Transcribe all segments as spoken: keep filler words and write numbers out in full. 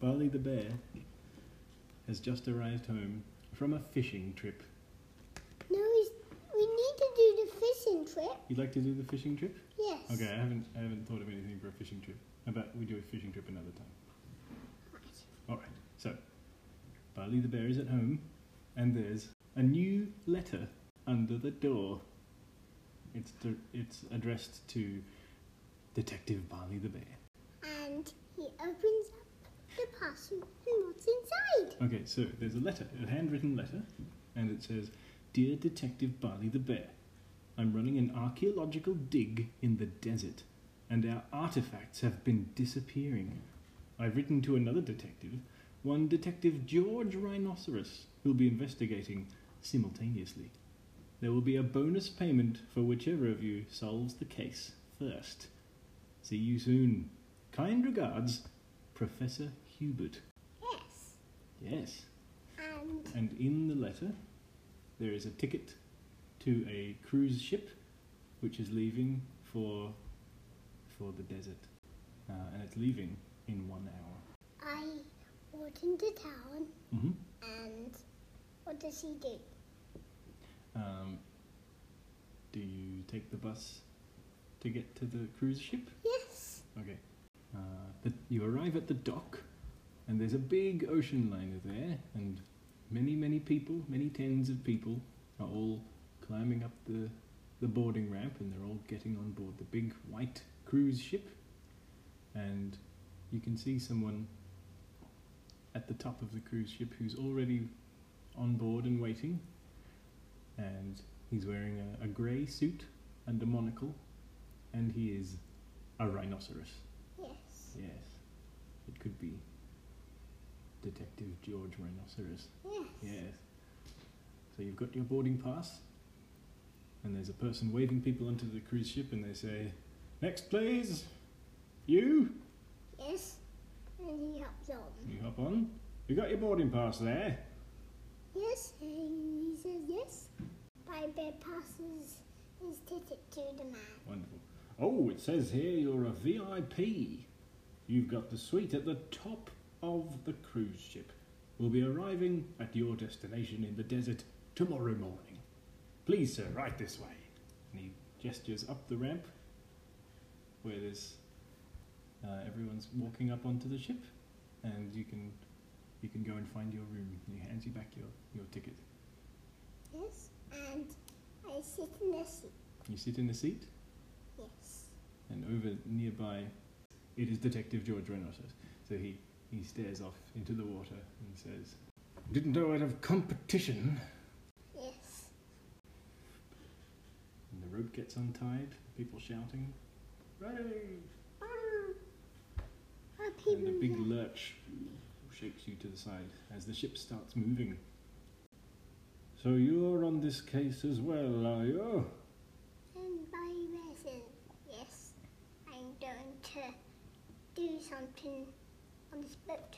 Barley the bear has just arrived home from a fishing trip. No, we need to do the fishing trip. You'd like to do the fishing trip? Yes. Okay, I haven't I haven't thought of anything for a fishing trip. How about we do a fishing trip another time? Right. All right. So, Barley the bear is at home, and there's a new letter under the door. It's to, it's addressed to Detective Barley the bear. And he opens up the parcel and what's inside. Okay, so there's a letter, a handwritten letter, and it says, "Dear Detective Barley the bear, I'm running an archaeological dig in the desert, and our artifacts have been disappearing. I've written to another detective, one Detective George Rhinoceros, who'll be investigating simultaneously. There will be a bonus payment for whichever of you solves the case first. See you soon. Kind regards, Professor Hubert." Yes. Yes. And? And in the letter, there is a ticket to a cruise ship which is leaving for for the desert. Uh, and it's leaving in one hour. I walked into town, mm-hmm. and what does he do? Um, do you take the bus to get to the cruise ship? Yes. Okay. Uh, the, you arrive at the dock, and there's a big ocean liner there, and many, many people, many tens of people, are all climbing up the, the boarding ramp, and they're all getting on board the big white cruise ship. And you can see someone at the top of the cruise ship who's already on board and waiting, and he's wearing a, a grey suit and a monocle, and he is a rhinoceros. Yes, it could be Detective George Rhinoceros. Yes. Yes. So you've got your boarding pass, and there's a person waving people onto the cruise ship, and they say, "Next, please. You?" Yes. And he hops on. You hop on. You got your boarding pass there? Yes. And he says yes. By bear passes his ticket to the man. Wonderful. Oh, it says here you're a V I P. You've got the suite at the top of the cruise ship. We'll be arriving at your destination in the desert tomorrow morning. Please, sir, right this way. And he gestures up the ramp where there's uh, everyone's walking up onto the ship, and you can you can go and find your room. And he hands you back your, your ticket. Yes, and I sit in the seat. You sit in the seat? Yes. And over nearby, it is Detective George Rhinoceros. So he, he stares off into the water and says, "Didn't know I'd have competition." Yes. And the rope gets untied, people shouting, "Ready!" And a big lurch shakes you to the side as the ship starts moving. "So you're on this case as well, are you?" And by reason, yes, I'm going to do something on this boat.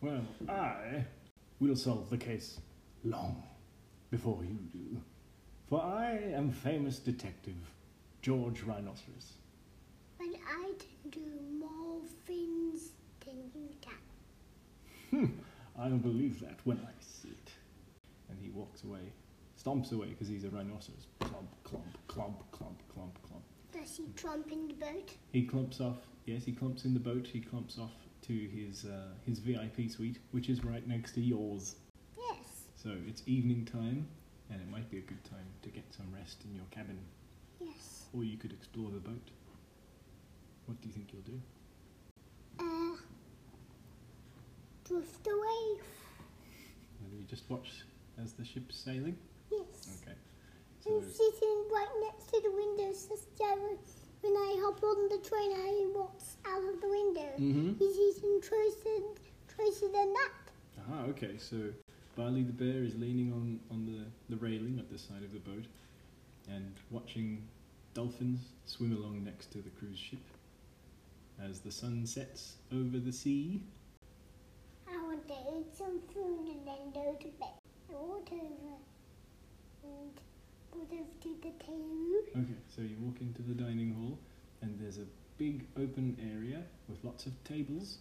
"Well, I will solve the case long before you do, for I am famous Detective George Rhinoceros. But I can do more things than you can." Hmm, I'll believe that when I see it. And he walks away, stomps away, because he's a rhinoceros. Clomp, clomp, clomp, clomp, clomp, clomp. Does he clump in the boat? He clumps off. Yes, he clumps in the boat. He clumps off to his uh, his V I P suite, which is right next to yours. Yes. So it's evening time, and it might be a good time to get some rest in your cabin. Yes. Or you could explore the boat. What do you think you'll do? Uh, drift away. Will you just watch as the ship's sailing? Yes. Okay. So I'm sitting right next to the window, so when I hop on the train, I walk out of the window. Mm-hmm. He's sitting closer, closer than that. Ah, okay. So Barley the bear is leaning on, on the, the railing at the side of the boat and watching dolphins swim along next to the cruise ship as the sun sets over the sea. I want to eat some food and then go to bed. I walk over and okay, so you walk into the dining hall, and there's a big open area with lots of tables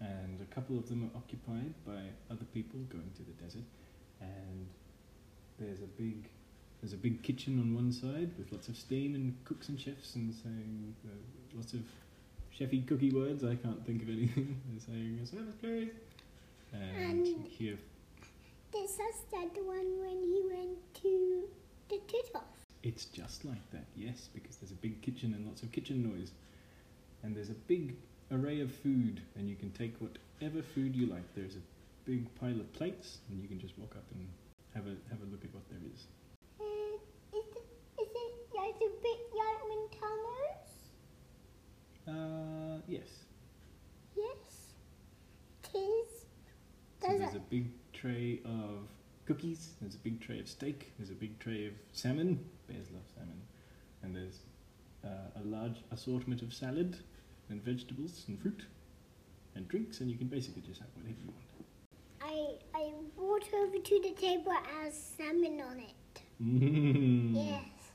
and a couple of them are occupied by other people going to the desert, and there's a big there's a big kitchen on one side with lots of steam and cooks and chefs and saying uh, lots of chefy cookie words. I can't think of anything. They're saying a service please, and um, here this is that one when he went to the tip-off. It's just like that, yes, because there's a big kitchen and lots of kitchen noise, and there's a big array of food, and you can take whatever food you like. There's a big pile of plates, and you can just walk up and have a have a look at what there is. Uh, is it is it like a bit like McDonald's? Uh, yes. Yes. Tis. So there's a big tray of cookies. There's a big tray of steak. There's a big tray of salmon. Bears love salmon, and there's uh, a large assortment of salad and vegetables and fruit and drinks, and you can basically just have whatever you want. I I walked over to the table and has salmon on it. Mm. Yes.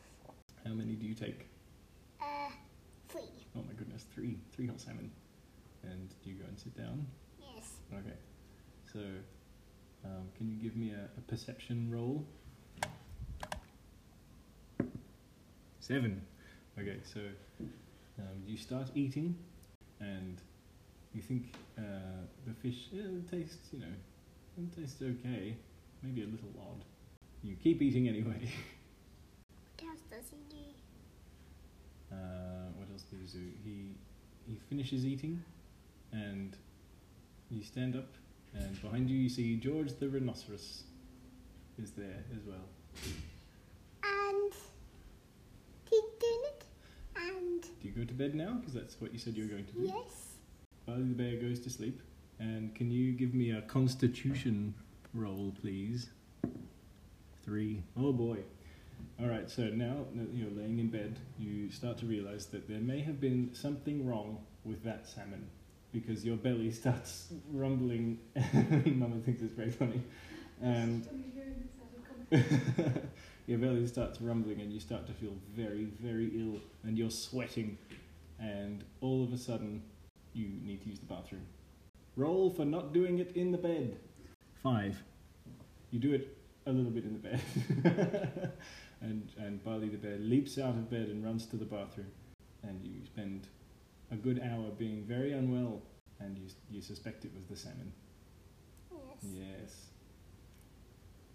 How many do you take? Uh, three. Oh my goodness, three. Three whole salmon. And do you go and sit down? Yes. Okay. So, um, can you give me a, a perception roll? Seven. Okay, so... Um, you start eating, and you think uh, the fish yeah, it tastes, you know, it tastes okay, maybe a little odd. You keep eating anyway. What else does he do? Uh, what else does he do? He he finishes eating, and you stand up, and behind you you see George the rhinoceros is there as well. And he didn't. And do you go to bed now? Because that's what you said you were going to do. Yes. Barley the bear goes to sleep. And can you give me a constitution roll, please? Three. Oh boy. Alright, so now that you're laying in bed, you start to realise that there may have been something wrong with that salmon. Because your belly starts rumbling. Mama thinks it's very funny. And your belly starts rumbling and you start to feel very, very ill, and you're sweating, and all of a sudden you need to use the bathroom. Roll for not doing it in the bed. Five. You do it a little bit in the bed. and and Barley the bear leaps out of bed and runs to the bathroom, and you spend a good hour being very unwell, and you you suspect it was the salmon. Yes. Yes.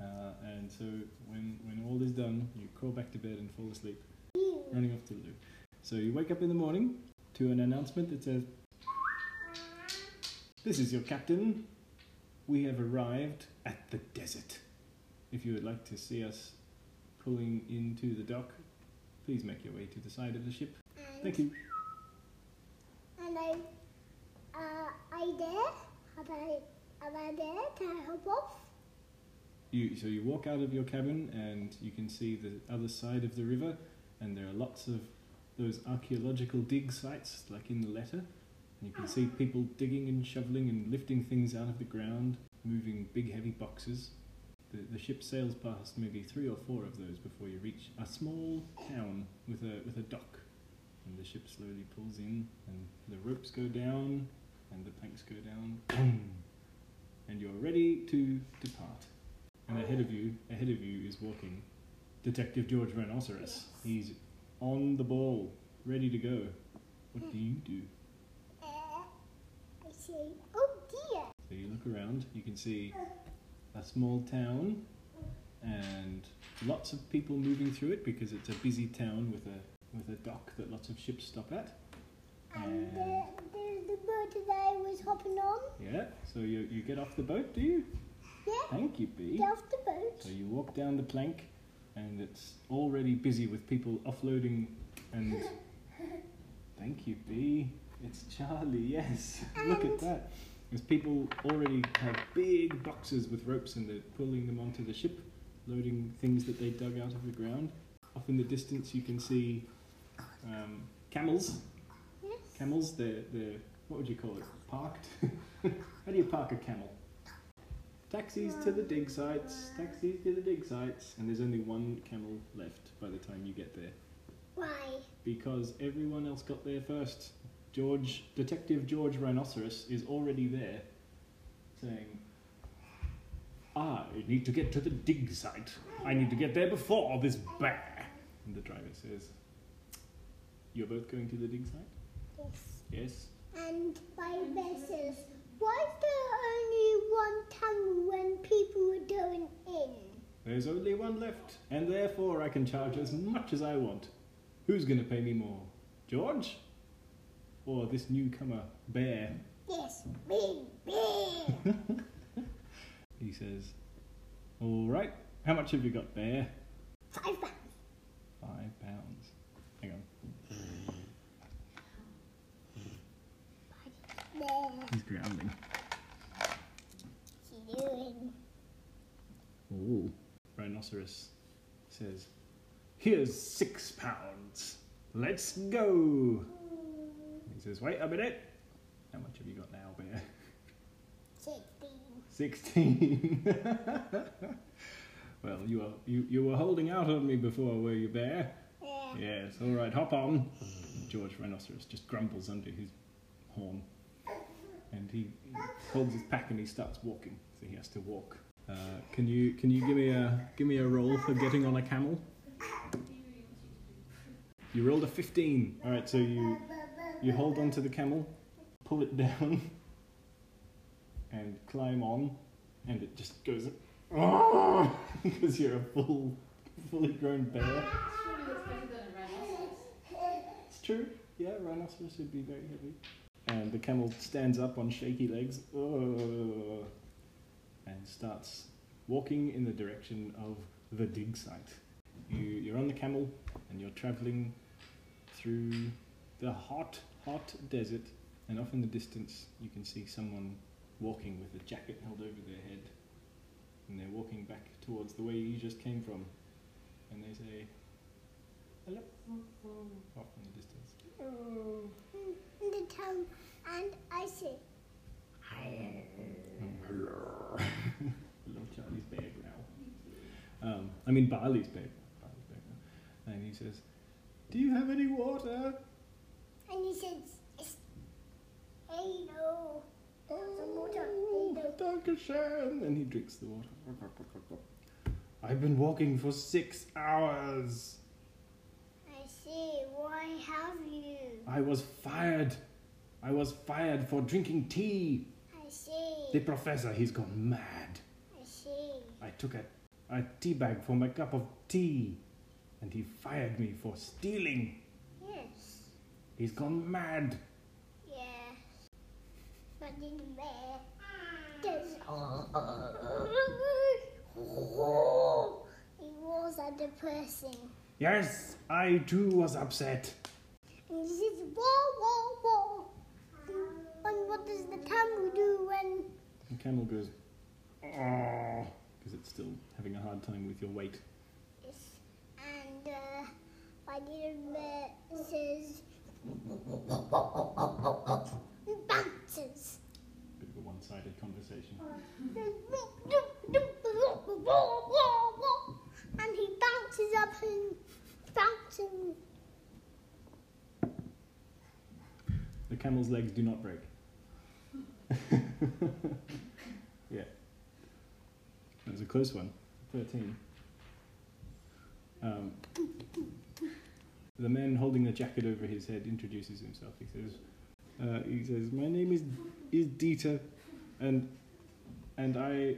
Uh, and so when, when all is done, you crawl back to bed and fall asleep, Ew. running off to the loo. So you wake up in the morning to an announcement that says, "This is your captain. We have arrived at the desert. If you would like to see us pulling into the dock, please make your way to the side of the ship. And Thank you." And I, uh, I there, have I, have I there, can I help off? You, so you walk out of your cabin and you can see the other side of the river, and there are lots of those archaeological dig sites like in the letter, and you can see people digging and shoveling and lifting things out of the ground, moving big heavy boxes. The, the ship sails past maybe three or four of those before you reach a small town with a, with a dock, and the ship slowly pulls in, and the ropes go down and the planks go down, and you're ready to depart. And ahead of you, ahead of you is walking Detective George Rhinoceros. Yes. He's on the ball, ready to go. What do you do? Uh, I say, oh dear. So you look around, you can see a small town and lots of people moving through it because it's a busy town with a with a dock that lots of ships stop at. And, and there, there's the boat that I was hopping on. Yeah, so you you get off the boat, do you? Yeah. Thank you, Bee. Get off the boat. So you walk down the plank, and it's already busy with people offloading and... Thank you, Bee. It's Charlie, yes. Look at that. There's people already have big boxes with ropes, and they're pulling them onto the ship, loading things that they dug out of the ground. Off in the distance you can see um, camels. Yes. Camels, they're, they're... What would you call it? Parked? How do you park a camel? Taxis to the dig sites, taxis to the dig sites. And there's only one camel left by the time you get there. Why? Because everyone else got there first. George, Detective George Rhinoceros is already there, saying, I need to get to the dig site. I need to get there before this bear. And the driver says, you're both going to the dig site? Yes. Yes? And my vessels. Why is there only one tunnel when people are going in? There's only one left, and therefore I can charge as much as I want. Who's going to pay me more? George? Or this newcomer, bear? Yes, me, bear! He says, all right, how much have you got, bear? Five pounds. Five pounds. Hang on. Bear. He's grounding. What's he doing? Ooh. Rhinoceros says, here's six pounds. Let's go. He says, wait a minute. How much have you got now, bear? Sixteen. Sixteen. Well, you were, you, you were holding out on me before, were you, bear? Yeah. Yes, all right, hop on. George Rhinoceros just grumbles under his horn. And he, he holds his pack and he starts walking. So he has to walk. Uh, can you can you give me a give me a roll for getting on a camel? You rolled a fifteen. All right, so you you hold onto the camel, pull it down, and climb on, and it just goes oh! Because you're a full fully grown bear. It's true. Yeah, rhinoceros would be very heavy. And the camel stands up on shaky legs. Oh. And starts walking in the direction of the dig site. You, you're on the camel and you're travelling through the hot, hot desert, and off in the distance you can see someone walking with a jacket held over their head, and they're walking back towards the way you just came from, and they say, hello, off in the distance. Hello. In the town, and I say, hello. Hello. I love Charlie's bear growl. Um, I mean Barley's bear, Barley's bear growl. And he says, do you have any water? And he says, hey, no. Some water. Dankeschön. And he drinks the water. I've been walking for six hours. I see. Why have you? I was fired. I was fired for drinking tea. I see. The professor, he's gone mad. I see. I took a, a tea bag for my cup of tea, and he fired me for stealing. Yes. He's gone mad. Yes. But in the bear does. He was a depressing. Yes, I too was upset. And he says, whoa, whoa, whoa. And what does the camel do when... The camel goes, oh, because it's still having a hard time with your weight. Yes, and uh, my little bear says, bounces. Bit of a one-sided conversation. And he bounces up and bounces. The camel's legs do not break. Yeah. That was a close one. thirteen. Um, the man holding the jacket over his head introduces himself. He says, uh, he says, my name is is Dieter, and and I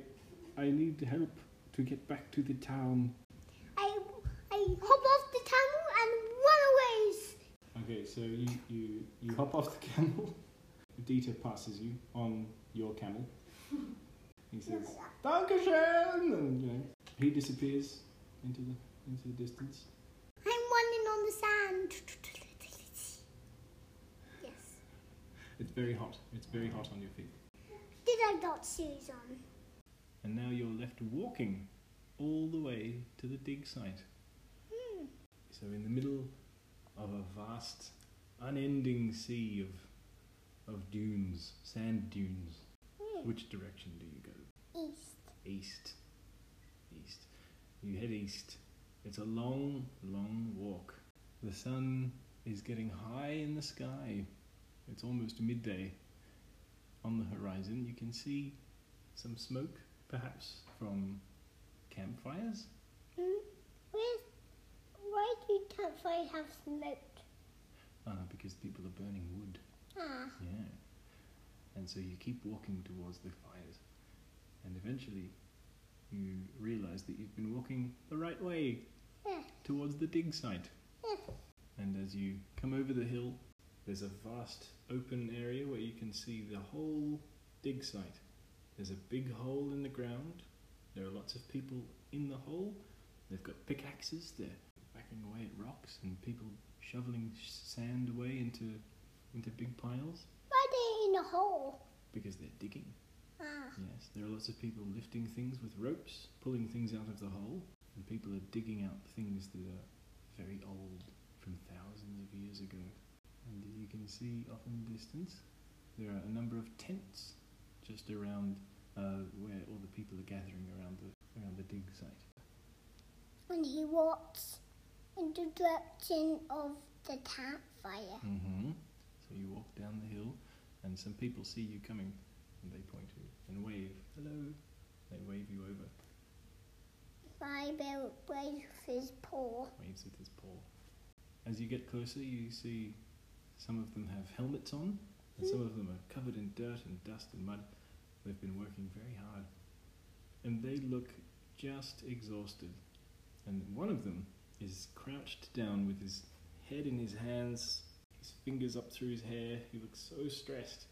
I need help to get back to the town. I I hop off the tunnel and run away. Okay, so you, you, you hop off the camel. Dieter passes you on your camel. He says, Dankeschön! And, you know, he disappears into the, into the distance. I'm running on the sand. Yes. It's very hot. It's very hot on your feet. Did I got shoes on? And now you're left walking all the way to the dig site. Mm. So in the middle of a vast, unending sea of of dunes, sand dunes. Mm. Which direction do you go? East. East. East. You head east. It's a long, long walk. The sun is getting high in the sky. It's almost midday on the horizon. You can see some smoke, perhaps from campfires. Mm, where's, why do campfires have smoke? Ah, because people are burning wood. Ah. Yeah. And so you keep walking towards the fires, and eventually you realise that you've been walking the right way, yeah, towards the dig site. Yeah. And as you come over the hill, there's a vast open area where you can see the whole dig site. There's a big hole in the ground. There are lots of people in the hole. They've got pickaxes. They're whacking away at rocks, and people shoveling sand away into into big piles. Why are they in the hole? Because they're digging. Ah. Yes, there are lots of people lifting things with ropes, pulling things out of the hole, and people are digging out things that are very old, from thousands of years ago. And you can see off in the distance, there are a number of tents just around uh, where all the people are gathering around the around the dig site. And he walks in the direction of the campfire. Mm-hmm. So you walk down the hill, and some people see you coming, and they point to you and wave. Hello. They wave you over. My bear waves with his paw. Waves with his paw. As you get closer, you see some of them have helmets on, and some of them are covered in dirt and dust and mud. They've been working very hard, and they look just exhausted. And one of them is crouched down with his head in his hands, his fingers up through his hair. He looks so stressed.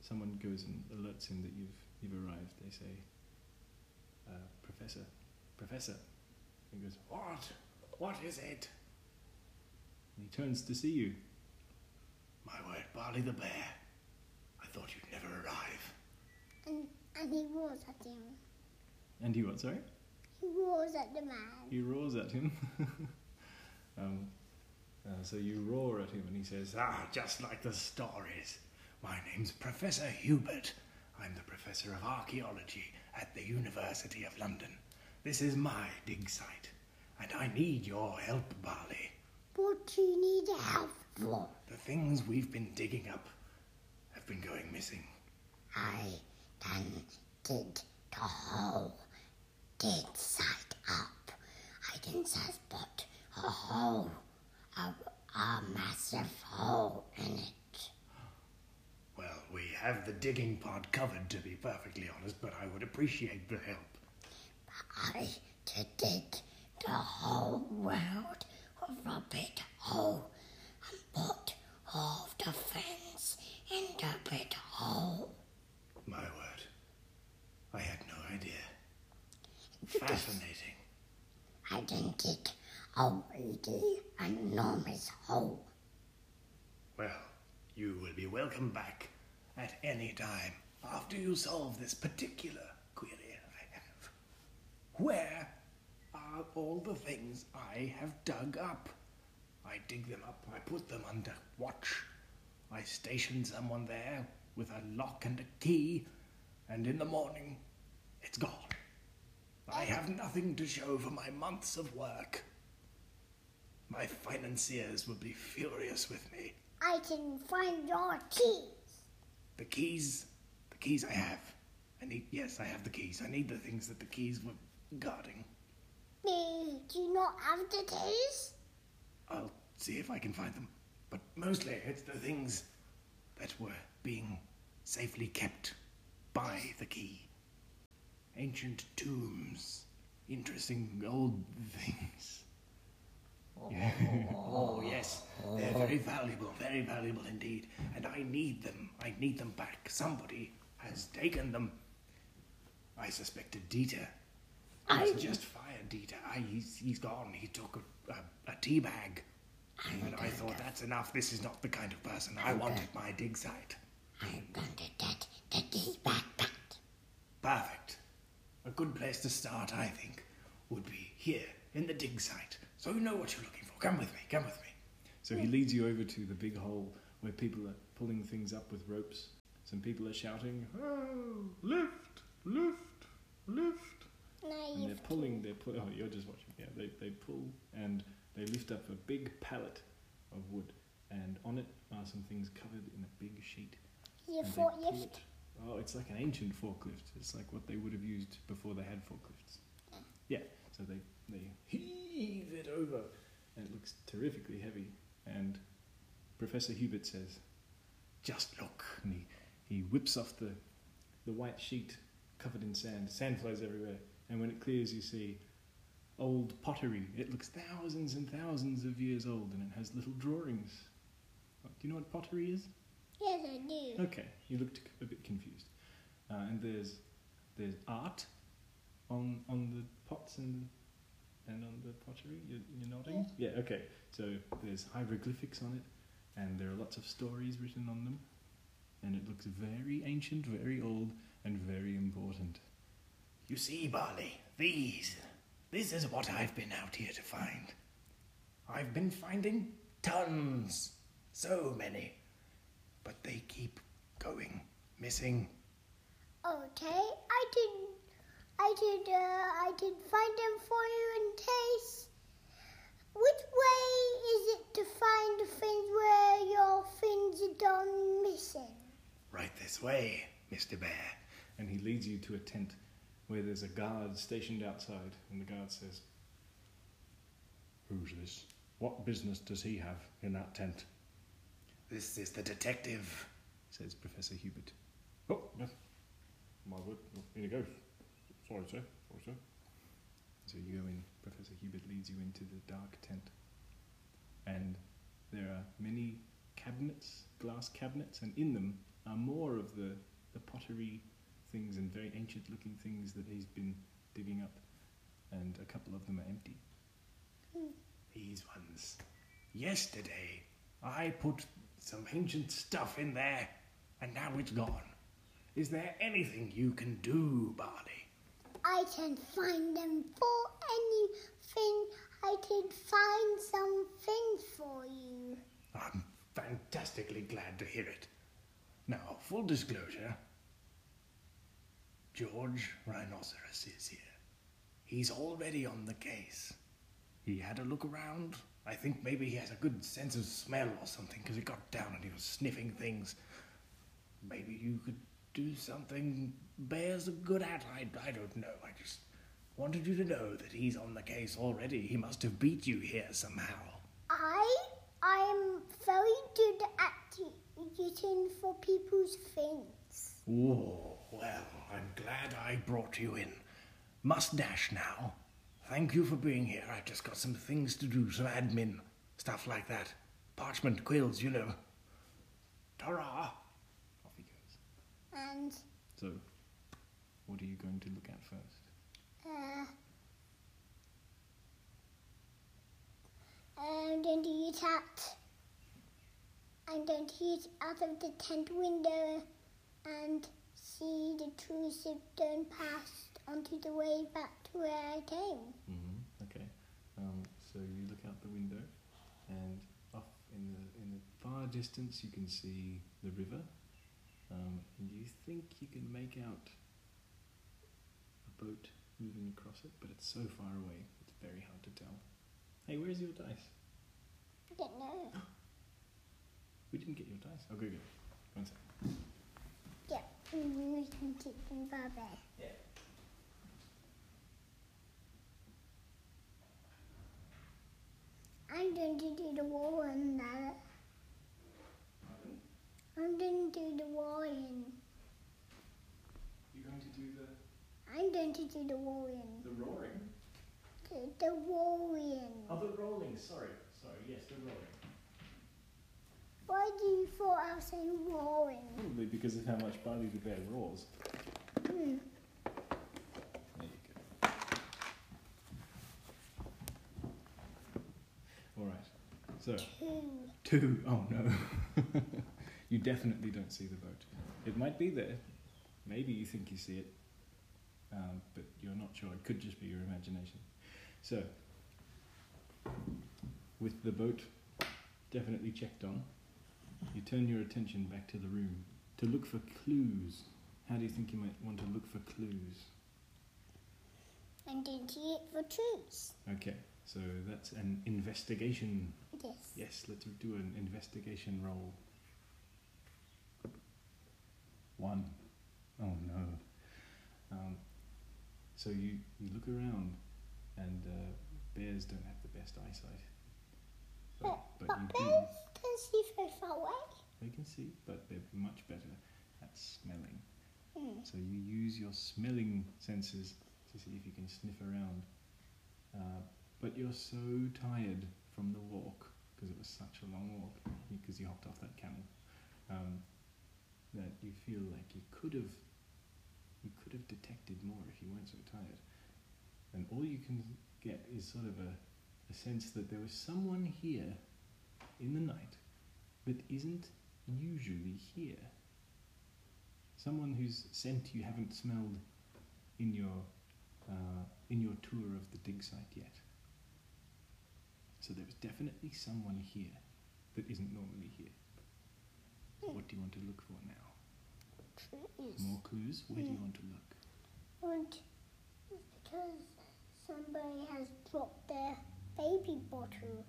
Someone goes and alerts him that you've you've arrived. They say, uh, "Professor, Professor." He goes, "What? What is it?" And he turns to see you. My word, Barley the bear. I thought you'd never arrive. And and he roars at him. And he what, sorry? He roars at the man. He roars at him. um, uh, so you roar at him, and he says, Ah, just like the stories. My name's Professor Hubert. I'm the Professor of Archaeology at the University of London. This is my dig site, and I need your help, Barley. What do you need help for? The things we've been digging up have been going missing. I then dig the whole dig site up. I didn't just put a hole, a, a massive hole in it. Well, we have the digging part covered, to be perfectly honest, but I would appreciate the help. But I to dig the whole world of a big hole and put all the things in the big hole. My word, I had no idea. Fascinating. I didn't dig a really enormous hole. Well, you will be welcome back at any time after you solve this particular query I have. Where are all the things I have dug up? I dig them up, I put them under watch, I station someone there with a lock and a key, and in the morning, it's gone. I have nothing to show for my months of work. My financiers will be furious with me. I can find your keys. The keys? The keys I have. I need, yes, I have the keys. I need the things that the keys were guarding. Me, do you not have the keys? I'll see if I can find them. But mostly it's the things that were being safely kept by the key. Ancient tombs. Interesting old things. Oh, oh yes. They're very valuable, very valuable indeed. And I need them. I need them back. Somebody has taken them. I suspected Dieter. I just fired Dieter. I, he's, he's gone. He took a, a, a tea bag. And I thought, that's enough. This is not the kind of person I want at my dig site. I'm going to get the tea bag back. Perfect. A good place to start, I think, would be here in the dig site. So you know what you're looking for. Come with me. Come with me. So he leads you over to the big hole where people are pulling things up with ropes. Some people are shouting, "Oh, lift, lift, lift." And they're pulling, they're pull, oh, you're just watching, yeah, they, they pull and they lift up a big pallet of wood. and on it are some things covered in a big sheet. Your forklift? It. Oh, it's like an ancient forklift. It's like what they would have used before they had forklifts. Yeah, yeah. So they, they heave it over, and it looks terrifically heavy. And Professor Hubert says, "Just look." And he, he whips off the, the white sheet covered in sand. Sand flies everywhere. And when it clears, you see old pottery. It looks thousands and thousands of years old, and it has little drawings. Do you know what pottery is? Yes, I do. Okay, you looked a bit confused. Uh, and there's there's art on on the pots and and on the pottery. You're, you're nodding? Yes. Yeah, okay. So there's hieroglyphics on it, and there are lots of stories written on them. And it looks very ancient, very old, and very important. You see, Barley, these... This is what I've been out here to find. I've been finding tons. So many. But they keep going missing. Okay, I did... I did, uh, I did find them for you in case. Which way is it to find the things where your things are gone missing? Right this way, Mister Bear. And he leads you to a tent where there's a guard stationed outside, and the guard says, "Who's this? What business does he have in that tent?" "This is the detective," says Professor Hubert. "Oh, yes. My word. Oh, in he goes. Sorry, sir. Sorry, sir." So you go in. Professor Hubert leads you into the dark tent. And there are many cabinets, glass cabinets, and in them are more of the, the pottery things and very ancient looking things that he's been digging up, and a couple of them are empty. Mm. "These ones. Yesterday I put some ancient stuff in there and now it's gone. Is there anything you can do, Barley?" "I can find them for anything. I can find something for you." "I'm fantastically glad to hear it. Now, full disclosure, George Rhinoceros is here. He's already on the case. He had a look around. I think maybe he has a good sense of smell or something, because he got down and he was sniffing things. Maybe you could do something Bears are good at. I, I don't know. I just wanted you to know that he's on the case already. He must have beat you here somehow." I I'm very good at getting for people's things." "Oh, well, I'm glad I brought you in. Must dash now. Thank you for being here. I've just got some things to do, some admin, stuff like that. Parchment, quills, you know. Ta-ra!" Off he goes. And? So, what are you going to look at first? Uh, I'm going to get out. I'm going to get out of the tent window and see the trees have gone past onto the way back to where I came. Mm-hmm. Okay. Um, so you look out the window, and off in the in the far distance you can see the river. Um, and you think you can make out a boat moving across it, but it's so far away it's very hard to tell. Hey, where's your dice? I don't know. We didn't get your dice. Oh, go get it. One second. Yeah, we can keep them by there. Yeah. I'm going to do the wall in there. I'm going to do the wall in. You're going to do the... I'm going to do the wall in. The roaring? The, the rolling. Oh, the rolling. Sorry. Sorry, yes, the rolling. Why do you thought I was saying roaring? Probably because of how much Barley the Bear roars. Mm. There you go. Alright, so... Two. Two, oh no. You definitely don't see the boat. It might be there. Maybe you think you see it. Um, but you're not sure. It could just be your imagination. So, with the boat definitely checked on, you turn your attention back to the room to look for clues. How do you think you might want to look for clues? I'm going to look for clues. Okay, so that's an investigation Yes. Yes, let's do an investigation roll. One. Oh no. Um, so you, you look around, and uh, bears don't have the best eyesight. But, but, but you bears do. Can see very far away. They can see, but they're much better at smelling. Mm. So you use your smelling senses to see if you can sniff around. Uh, but you're so tired from the walk, because it was such a long walk, because you hopped off that camel, um, that you feel like you could have you could have detected more if you weren't so tired. And all you can get is sort of a, a sense that there was someone here in the night that isn't usually here. Someone whose scent you haven't smelled in your uh, in your tour of the dig site yet. So there was definitely someone here that isn't normally here. So what do you want to look for now? Clues. More clues? Where yeah. do you want to look? I want to, because somebody has dropped their baby bottle.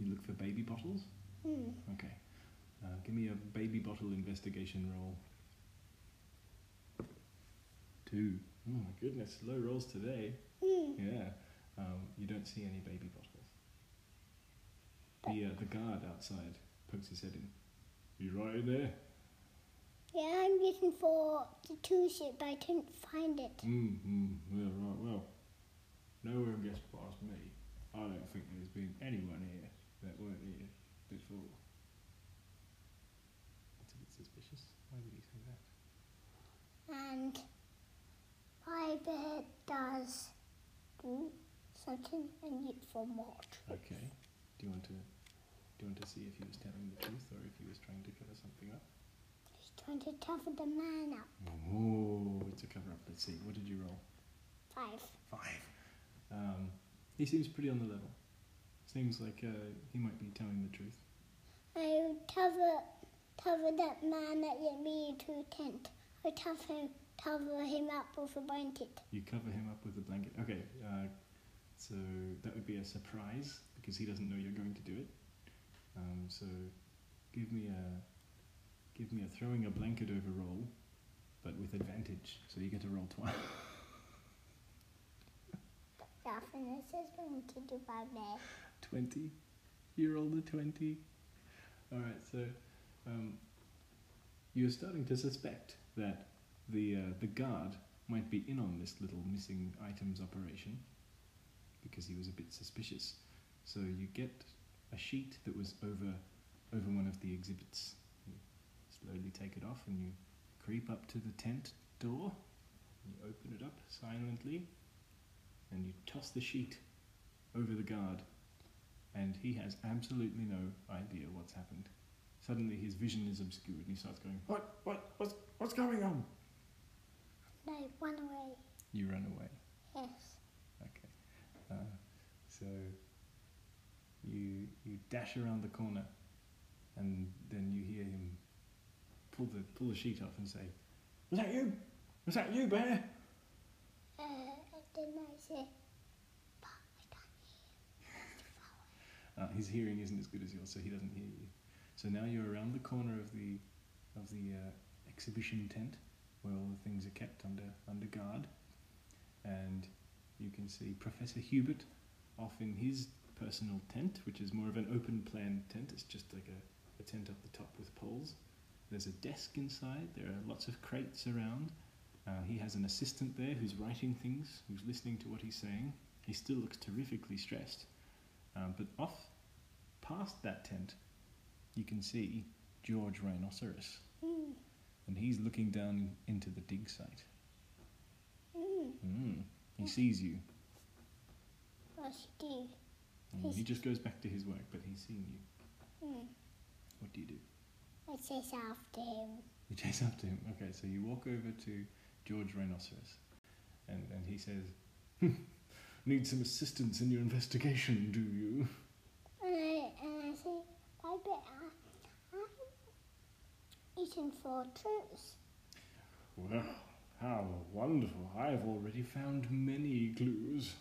You look for baby bottles? Mm. Okay. Uh, give me a baby bottle investigation roll. Two. Oh my goodness, low rolls today. Mm. Yeah. Um, you don't see any baby bottles. The, uh, the guard outside pokes his head in. You right in there? Yeah, I'm looking for the tool sheet, but I couldn't find it. Mm-hmm. Yeah, right, well, no one gets past me. I don't think there's been anyone here that weren't here before. That's a bit suspicious. Why would he say that? And my bear does do something and look for more truth. Okay. Do you want to do you want to see if he was telling the truth or if he was trying to cover something up? He's trying to cover the man up. Oh, it's a cover up. Let's see. What did you roll? Five. Five. Um, he seems pretty on the level. Seems like uh, he might be telling the truth. I would cover cover that man that let me into a tent. I would cover him cover him up with a blanket. You cover him up with a blanket. Okay. Uh, so that would be a surprise, because he doesn't know you're going to do it. Um, so give me a give me a throwing a blanket over roll, but with advantage. So you get to roll twice. Daphne says we need to do by May. Twenty. You rolled a twenty. All right. So um, you're starting to suspect that the uh, the guard might be in on this little missing items operation, because he was a bit suspicious. So you get a sheet that was over over one of the exhibits. You slowly take it off and you creep up to the tent door. You open it up silently and you toss the sheet over the guard, and he has absolutely no idea what's happened. Suddenly his vision is obscured and he starts going, What? What? What's, what's going on? No, run away. You run away? Yes. Okay. Uh, so... You you dash around the corner, and then you hear him pull the pull the sheet off and say, "Was that you? Was that you, bear?" Uh, then I say, "But I can't hear him." uh, his hearing isn't as good as yours, so he doesn't hear you. So now you're around the corner of the of the uh, exhibition tent, where all the things are kept under under guard, and you can see Professor Hubert off in his personal tent, which is more of an open plan tent. It's just like a, a tent up the top with poles. There's a desk inside. There are lots of crates around. Uh, he has an assistant there who's writing things, who's listening to what he's saying. He still looks terrifically stressed. Um, but off past that tent, you can see George Rhinoceros. Mm. And he's looking down into the dig site. Mm. Mm. He sees you. What's he doing? Mm, he just goes back to his work, but he's seen you. Mm. What do you do? I chase after him. You chase after him? Okay, so you walk over to George Rhinoceros, and, and he says, "Need some assistance in your investigation, do you?" And I, and I say, I bet I, I'm eating for truths. Well, how wonderful. I've already found many clues.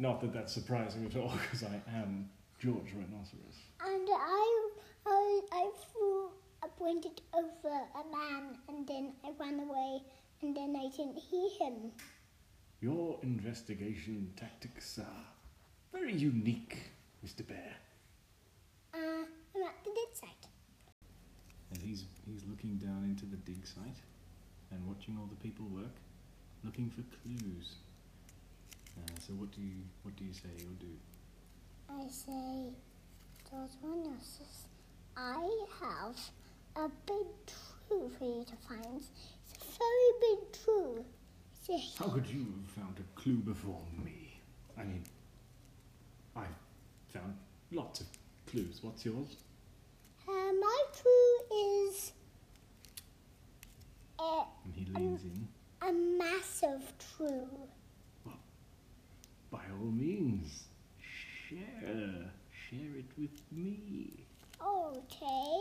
Not that that's surprising at all, because I am George Rhinoceros. And I, I, I flew, I pointed over a man, and then I ran away, and then I didn't hear him. Your investigation tactics are very unique, Mister Bear. Uh, I'm at the dig site. And he's, he's looking down into the dig site and watching all the people work, looking for clues. Uh, so what do you what do you say or do? I say, George Rhinoceros, I have a big true for you to find. It's a very big true. How could you have found a clue before me? I mean, I've found lots of clues. What's yours? Uh, my clue is a, and he leans a, in. a massive clue. Well, by all means, share. Share it with me. Okay.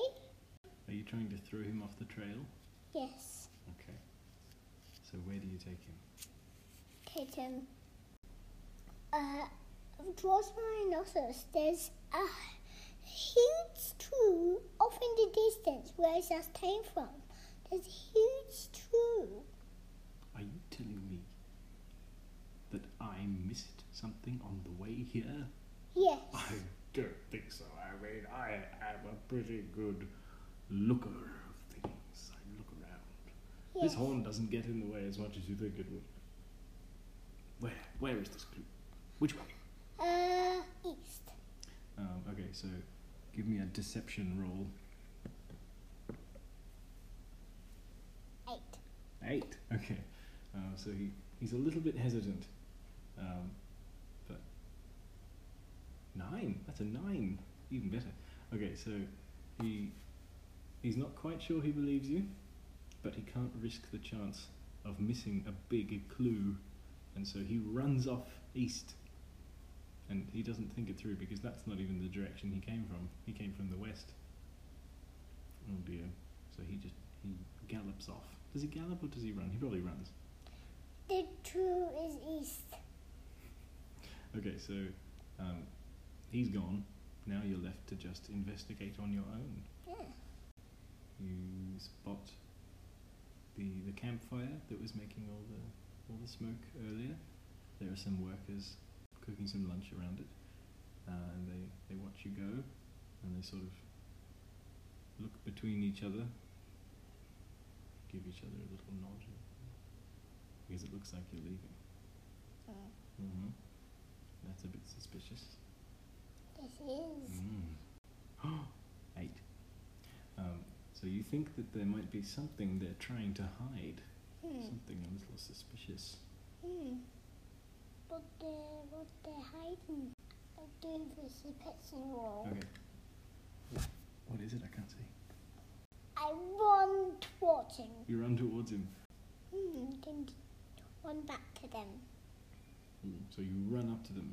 Are you trying to throw him off the trail? Yes. Okay. So where do you take him? Take him. Uh, George Rhinoceros, there's a huge tree off in the distance where I just came from. There's a huge tree. Are you telling me that I missed something on the way here? Yes. I don't think so. I mean, I am a pretty good looker. Yes. This horn doesn't get in the way as much as you think it would. Where? Where is this clue? Which way? Uh, east. Um, okay, so give me a deception roll. Eight. Eight? Okay. Um, so he, he's a little bit hesitant. Um, but... Nine? That's a nine. Even better. Okay, so he he's not quite sure he believes you. But he can't risk the chance of missing a big clue, and so he runs off east. And he doesn't think it through, because that's not even the direction he came from. He came from the west. Oh dear. So he just he gallops off. Does he gallop or does he run? He probably runs. The true is east. Okay, so um, he's gone. Now you're left to just investigate on your own. Yeah. You spot The, the campfire that was making all the all the smoke earlier. There are some workers cooking some lunch around it, uh, and they, they watch you go, and they sort of look between each other, give each other a little nod, because it looks like you're leaving. Oh. Mm-hmm. That's a bit suspicious. This is. Mm. Eight. Um, So you think that there might be something they're trying to hide. Hmm. Something a little suspicious. Hmm. But they're, what they're hiding. I do this deception roll. Okay. What is it? I can't see. I run towards him. You run towards him? Hmm. Then run back to them. Hmm. So you run up to them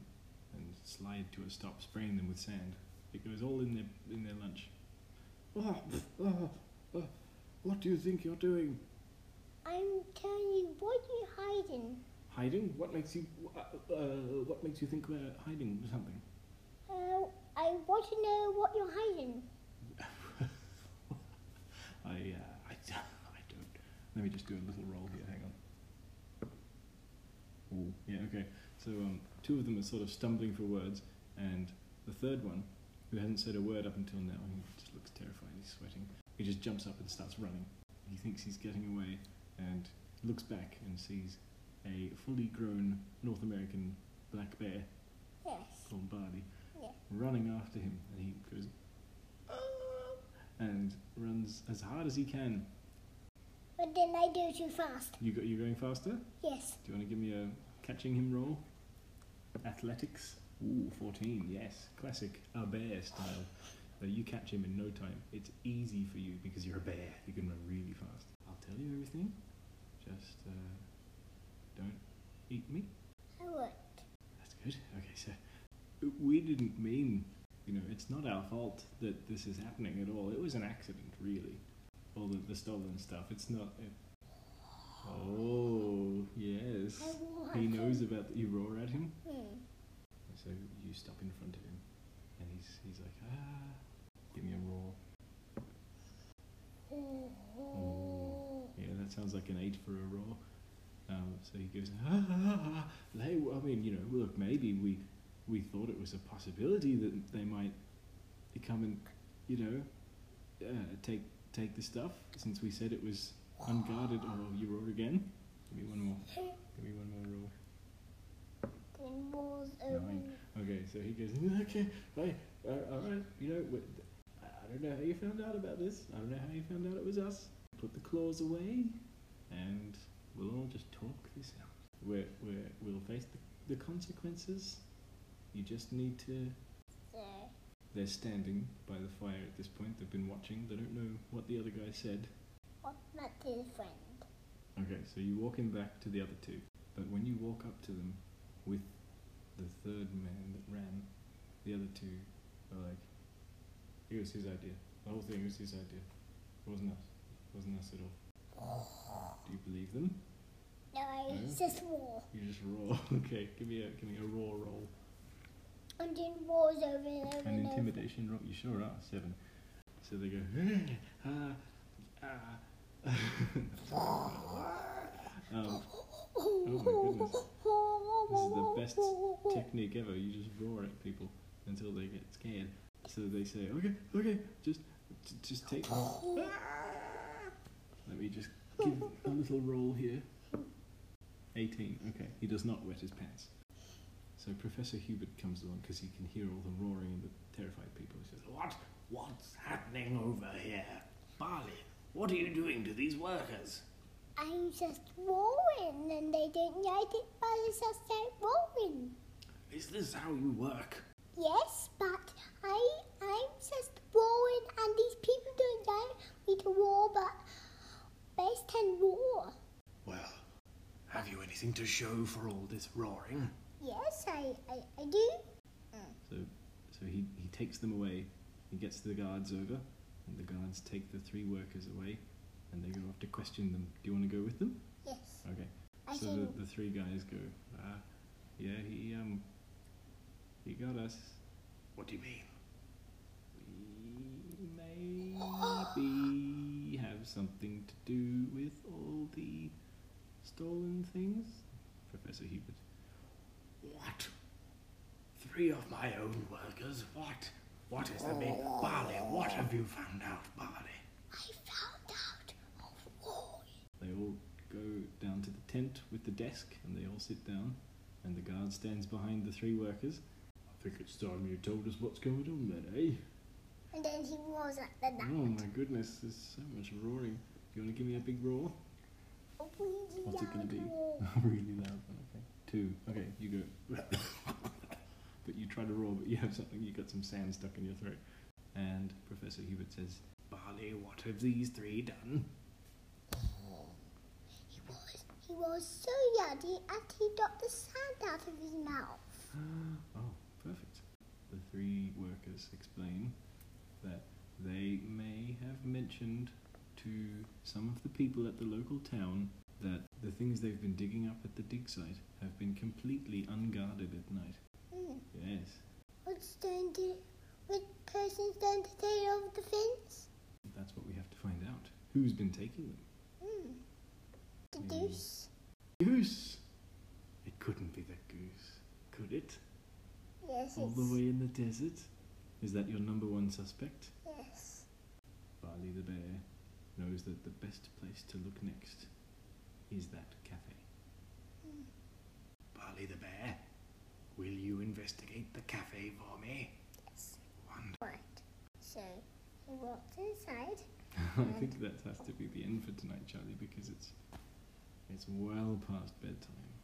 and slide to a stop, spraying them with sand. It goes all in their in their lunch. Oh, oh, oh, what do you think you're doing? I'm telling you, what are you hiding? Hiding? What makes you? Uh, what makes you think we're hiding something? Uh, I want to know what you're hiding. I, uh, I, I don't. Let me just do a little roll here. Hang on. Ooh. Yeah. Okay. So um, two of them are sort of stumbling for words, and the third one, who hasn't said a word up until now, he just looks terrified, he's sweating. He just jumps up and starts running. He thinks he's getting away and looks back and sees a fully grown North American black bear. Yes. Called Barney. Yeah. Running after him, and he goes oh, and runs as hard as he can. But then I do too fast. You go, you're going faster? Yes. Do you want to give me a catching him roll? Athletics? Ooh, fourteen, yes. Classic, a bear style. But you catch him in no time. It's easy for you because you're a bear. You can run really fast. I'll tell you everything. Just, uh, don't eat me. I won't. That's good. Okay, so we didn't mean, you know, it's not our fault that this is happening at all. It was an accident, really. All the, the stolen stuff. It's not... It, oh, yes. He knows about... The, you roar at him? Hmm. So you stop in front of him And he's he's like, ah, give me a roll. Oh, yeah, that sounds like an eight for a roll. Um, so he goes, ah, ah, ah, they, I mean, you know, look, maybe we, we thought it was a possibility that they might come and, you know, uh, take take the stuff, since we said it was unguarded. Oh, you rolled again? Give me one more. Give me one more roll. Nine. Okay, so he goes, okay, hey, uh, all right, you know, I don't know how you found out about this. I don't know how you found out it was us. Put the claws away, and we'll all just talk this out. We're, we're, we'll face the, the consequences. You just need to... Sir. They're standing by the fire at this point. They've been watching. They don't know what the other guy said. What about his friend? Okay, so you walk him back to the other two. But when you walk up to them with the third man that ran, the other two are like, it was his idea. The whole thing was his idea. It wasn't us. It wasn't us at all. Do you believe them? No, no? It's just raw. You just raw. Okay, give me a give me a raw roll. And then raw's over and over. An intimidation roll. You sure are. Seven. So they go, ah, ah. um, oh my goodness. This is the best technique ever. You just roar at people until they get scared. So they say, okay, okay, just, just take. Let me just give a little roll here. eighteen. Okay, he does not wet his pants. So Professor Hubert comes along because he can hear all the roaring and the terrified people. He says, "What? What's happening over here, Barley? What are you doing to these workers?" "I'm just roaring, and they don't like it, but it's just like roaring." "Is this how you work?" "Yes, but I, I'm just roaring, and these people don't like me to roar, but best can roar." "Well, have you anything to show for all this roaring?" "Yes, I, I, I do." Mm. So so he, he takes them away, he gets the guards over, and the guards take the three workers away, and they go off to question them. Do you want to go with them? "Yes." Okay. I so the, the three guys go, ah, yeah, he, um... he got us. "What do you mean?" "We maybe have something to do with all the stolen things." Professor Hubert. "What? Three of my own workers? What? What is the big Barley? What have you found out, Barley?" "I found out of all." They all go down to the tent with the desk, and they all sit down, and the guard stands behind the three workers. "I think it's time you told us what's going on then, eh?" And then he roars at the night. Oh my goodness, there's so much roaring. Do you want to give me a big roar? A really What's loud it going to be? A really loud one, okay. Two. Okay, you go. But you try to roar, but you have something, you got some sand stuck in your throat. And Professor Hubert says, "Barley, what have these three done?" He was, he was so yuddy that he got the sand out of his mouth. Oh. Perfect. The three workers explain that they may have mentioned to some of the people at the local town that the things they've been digging up at the dig site have been completely unguarded at night. Mm. Yes. What's going to, which person's going to take over the fence? That's what we have to find out. Who's been taking them? Mm. The yeah. goose. Goose! It couldn't be the goose, could it? Yes, all the way in the desert? Is that your number one suspect? Yes. Barley the bear knows that the best place to look next is that cafe. Mm. "Barley the bear, will you investigate the cafe for me?" "Yes." "Wonderful." Right. So, he walks inside. I think that has to be the end for tonight, Charlie, because it's it's well past bedtime.